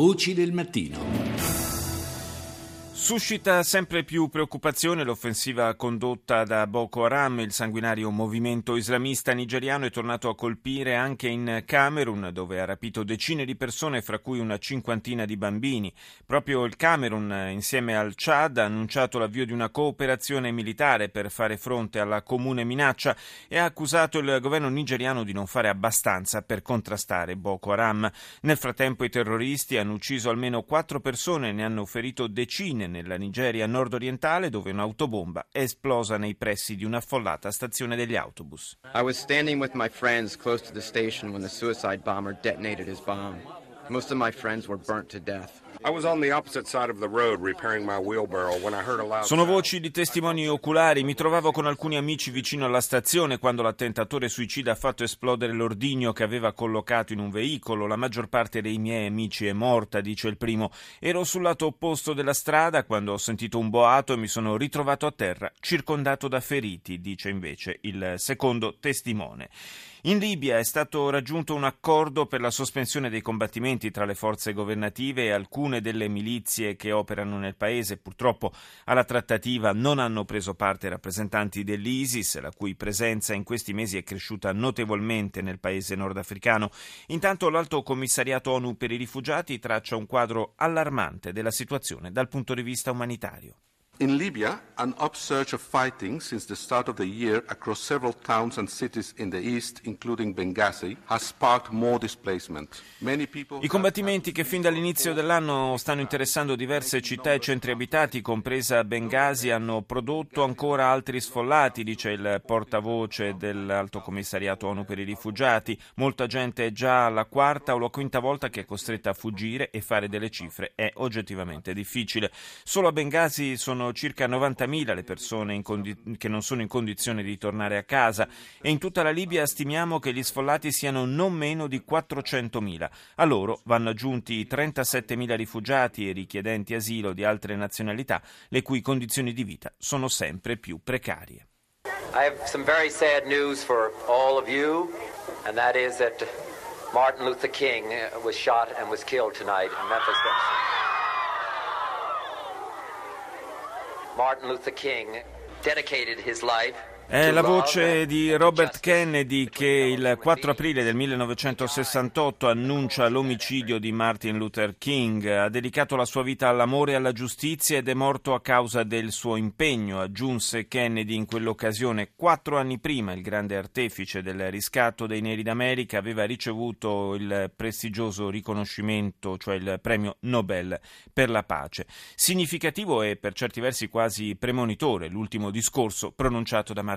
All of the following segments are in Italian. Voci del mattino. Suscita sempre più preoccupazione l'offensiva condotta da Boko Haram. Il sanguinario movimento islamista nigeriano è tornato a colpire anche in Camerun, dove ha rapito decine di persone, fra cui una cinquantina di bambini. Proprio il Camerun, insieme al Chad, ha annunciato l'avvio di una cooperazione militare per fare fronte alla comune minaccia e ha accusato il governo nigeriano di non fare abbastanza per contrastare Boko Haram. Nel frattempo i terroristi hanno ucciso almeno 4 persone e ne hanno ferito decine nella Nigeria nord-orientale, dove un'autobomba è esplosa nei pressi di un'affollata stazione degli autobus. I was standing with my friends close to the station when the suicide bomber detonated his bomb. Most of my friends were burnt to death. I was on the opposite side of the road repairing my wheelbarrow when I heard a loud. Sono voci di testimoni oculari. Mi trovavo con alcuni amici vicino alla stazione quando l'attentatore suicida ha fatto esplodere l'ordigno che aveva collocato in un veicolo. La maggior parte dei miei amici è morta, dice il primo. Ero sul lato opposto della strada quando ho sentito un boato e mi sono ritrovato a terra circondato da feriti, dice invece il secondo testimone. In Libia è stato raggiunto un accordo per la sospensione dei combattimenti tra le forze governative e alcune delle milizie che operano nel paese. Purtroppo alla trattativa non hanno preso parte rappresentanti dell'ISIS, la cui presenza in questi mesi è cresciuta notevolmente nel paese nordafricano. Intanto l'Alto Commissariato ONU per i rifugiati traccia un quadro allarmante della situazione dal punto di vista umanitario. In Libya, an upsurge of fighting since the start of the year across several towns and cities in the east, including Benghazi, has sparked more displacement. I combattimenti che fin dall'inizio dell'anno stanno interessando diverse città e centri abitati, compresa Benghazi, hanno prodotto ancora altri sfollati, dice il portavoce dell'Alto Commissariato ONU per i rifugiati. Molta gente è già alla quarta o la quinta volta che è costretta a fuggire, e fare delle cifre è oggettivamente difficile. Solo a Benghazi sono circa 90.000 le persone che non sono in condizione di tornare a casa, e in tutta la Libia stimiamo che gli sfollati siano non meno di 400.000. A loro vanno aggiunti 37.000 rifugiati e richiedenti asilo di altre nazionalità, le cui condizioni di vita sono sempre più precarie. I have some very sad news for all of you, and that is that Martin Luther King was shot and was killed tonight in Memphis, Tennessee. Martin Luther King dedicated his life. È la voce di Robert Kennedy che il 4 aprile del 1968 annuncia l'omicidio di Martin Luther King. Ha dedicato la sua vita all'amore e alla giustizia ed è morto a causa del suo impegno, aggiunse Kennedy in quell'occasione. 4 anni prima il grande artefice del riscatto dei Neri d'America aveva ricevuto il prestigioso riconoscimento, cioè il premio Nobel per la pace. Significativo e per certi versi quasi premonitore l'ultimo discorso pronunciato da Martin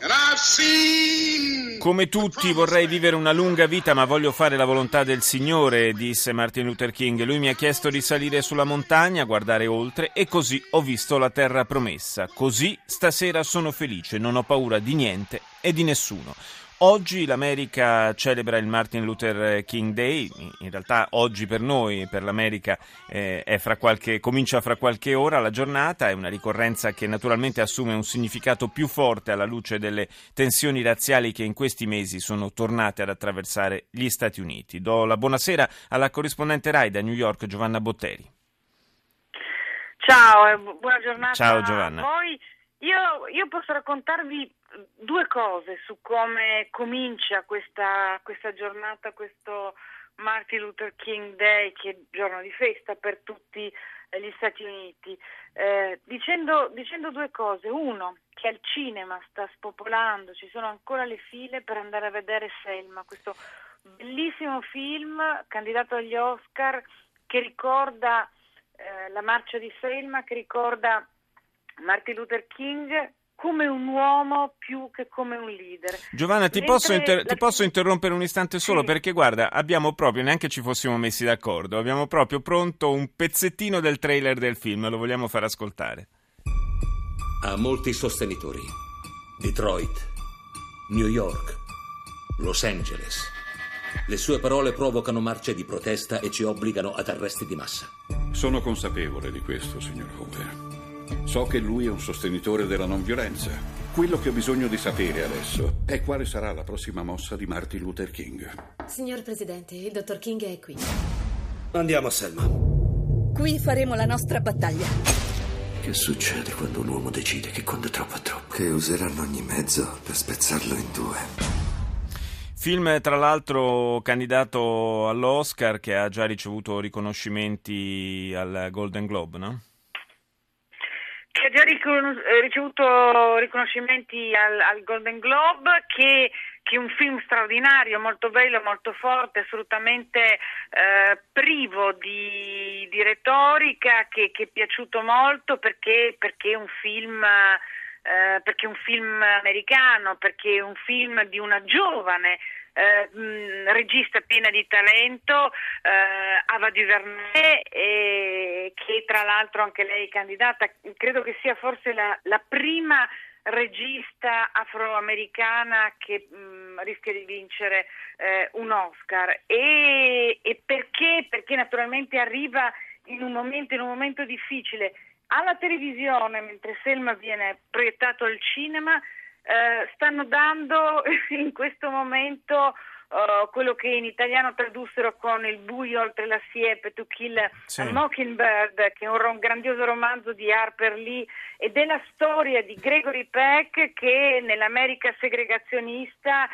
and I've seen. Come tutti vorrei vivere una lunga vita, ma voglio fare la volontà del Signore, disse Martin Luther King. Lui mi ha chiesto di salire sulla montagna, guardare oltre, e così ho visto la terra promessa. Così stasera sono felice, non ho paura di niente e di nessuno. Oggi l'America celebra il Martin Luther King Day. In realtà oggi per noi, per l'America, comincia fra qualche ora la giornata. È una ricorrenza che naturalmente assume un significato più forte alla luce delle tensioni razziali che in questi mesi sono tornate ad attraversare gli Stati Uniti. Do la buonasera alla corrispondente Rai da New York, Giovanna Botteri. Ciao, buona giornata. Ciao Giovanna. Poi io posso raccontarvi 2 cose su come comincia questa giornata, questo Martin Luther King Day, che è giorno di festa per tutti gli Stati Uniti, dicendo 2 cose. Uno, che al cinema sta spopolando, ci sono ancora le file per andare a vedere Selma, questo bellissimo film candidato agli Oscar che ricorda la marcia di Selma, che ricorda Martin Luther King come un uomo più che come un leader. Giovanna, ti posso interrompere un istante solo? Sì. Perché guarda, abbiamo proprio, neanche ci fossimo messi d'accordo, abbiamo proprio pronto un pezzettino del trailer del film, lo vogliamo far ascoltare. Ha molti sostenitori. Detroit, New York, Los Angeles. Le sue parole provocano marce di protesta e ci obbligano ad arresti di massa. Sono consapevole di questo, signor Hoover. So che lui è un sostenitore della non violenza. Quello che ho bisogno di sapere adesso è quale sarà la prossima mossa di Martin Luther King. Signor Presidente, il dottor King è qui. Andiamo a Selma. Qui faremo la nostra battaglia. Che succede quando un uomo decide che quando è troppo è troppo? Che useranno ogni mezzo per spezzarlo in due. Film, tra l'altro, candidato all'Oscar, che ha già ricevuto riconoscimenti al Golden Globe, no? Che ha già ricevuto riconoscimenti al Golden Globe, che è un film straordinario, molto bello, molto forte, assolutamente privo di retorica, che è piaciuto molto perché è un film... perché è un film americano, perché è un film di una giovane regista piena di talento, Ava Duvernay, che tra l'altro anche lei è candidata. Credo che sia forse la prima regista afroamericana che rischia di vincere un Oscar, e perché naturalmente arriva in un momento difficile. Alla televisione, mentre Selma viene proiettato al cinema, stanno dando in questo momento quello che in italiano tradussero con Il buio oltre la siepe, To Kill a Mockingbird, che è un grandioso romanzo di Harper Lee ed è la storia di Gregory Peck, che nell'America segregazionista,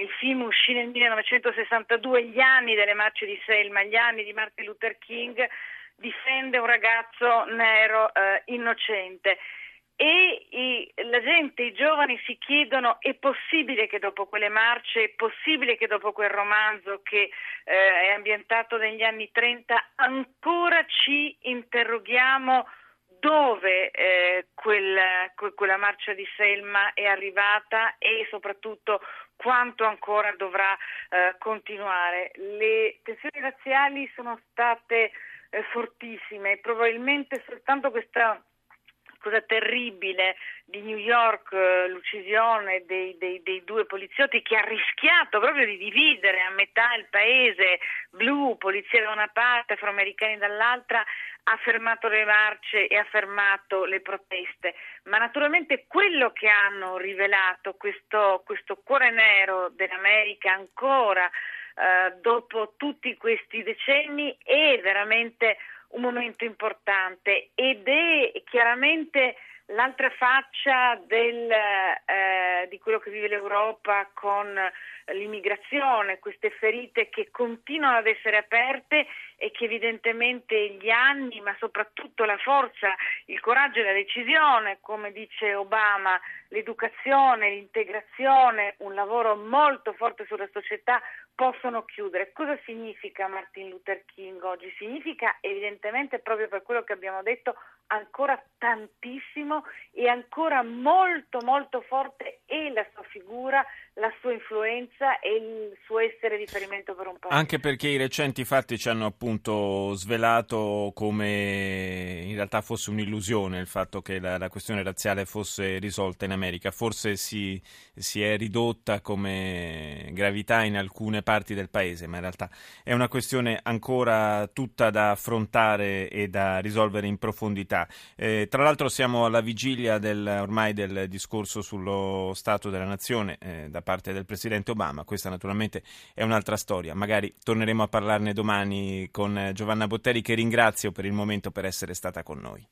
il film uscì nel 1962, gli anni delle marce di Selma, gli anni di Martin Luther King, difende un ragazzo nero innocente, e la gente, i giovani si chiedono: è possibile che dopo quelle marce, è possibile che dopo quel romanzo che è ambientato negli anni 30 ancora ci interroghiamo dove quella marcia di Selma è arrivata e soprattutto quanto ancora dovrà continuare. Le tensioni razziali sono state fortissime, probabilmente soltanto questa cosa terribile di New York, l'uccisione dei due poliziotti, che ha rischiato proprio di dividere a metà il paese, blu, polizia da una parte, afroamericani dall'altra, ha fermato le marce e ha fermato le proteste. Ma naturalmente quello che hanno rivelato questo cuore nero dell'America ancora dopo tutti questi decenni è veramente un momento importante, ed è chiaramente l'altra faccia di quello che vive l'Europa con l'immigrazione, queste ferite che continuano ad essere aperte e che evidentemente gli anni, ma soprattutto la forza, il coraggio e la decisione, come dice Obama, l'educazione, l'integrazione, un lavoro molto forte sulla società, possono chiudere. Cosa significa Martin Luther King oggi? Significa evidentemente, proprio per quello che abbiamo detto, ancora tantissimo, e ancora molto molto forte è la sua figura, la sua influenza e il suo essere riferimento per un paese. Anche perché i recenti fatti ci hanno appunto svelato come in realtà fosse un'illusione il fatto che la questione razziale fosse risolta in America. Forse si è ridotta come gravità in alcune parti del paese, ma in realtà è una questione ancora tutta da affrontare e da risolvere in profondità. Tra l'altro siamo alla vigilia ormai del discorso sullo Stato della Nazione da parte del Presidente Obama. Questa naturalmente è un'altra storia, magari torneremo a parlarne domani con Giovanna Botteri, che ringrazio per il momento per essere stata con noi.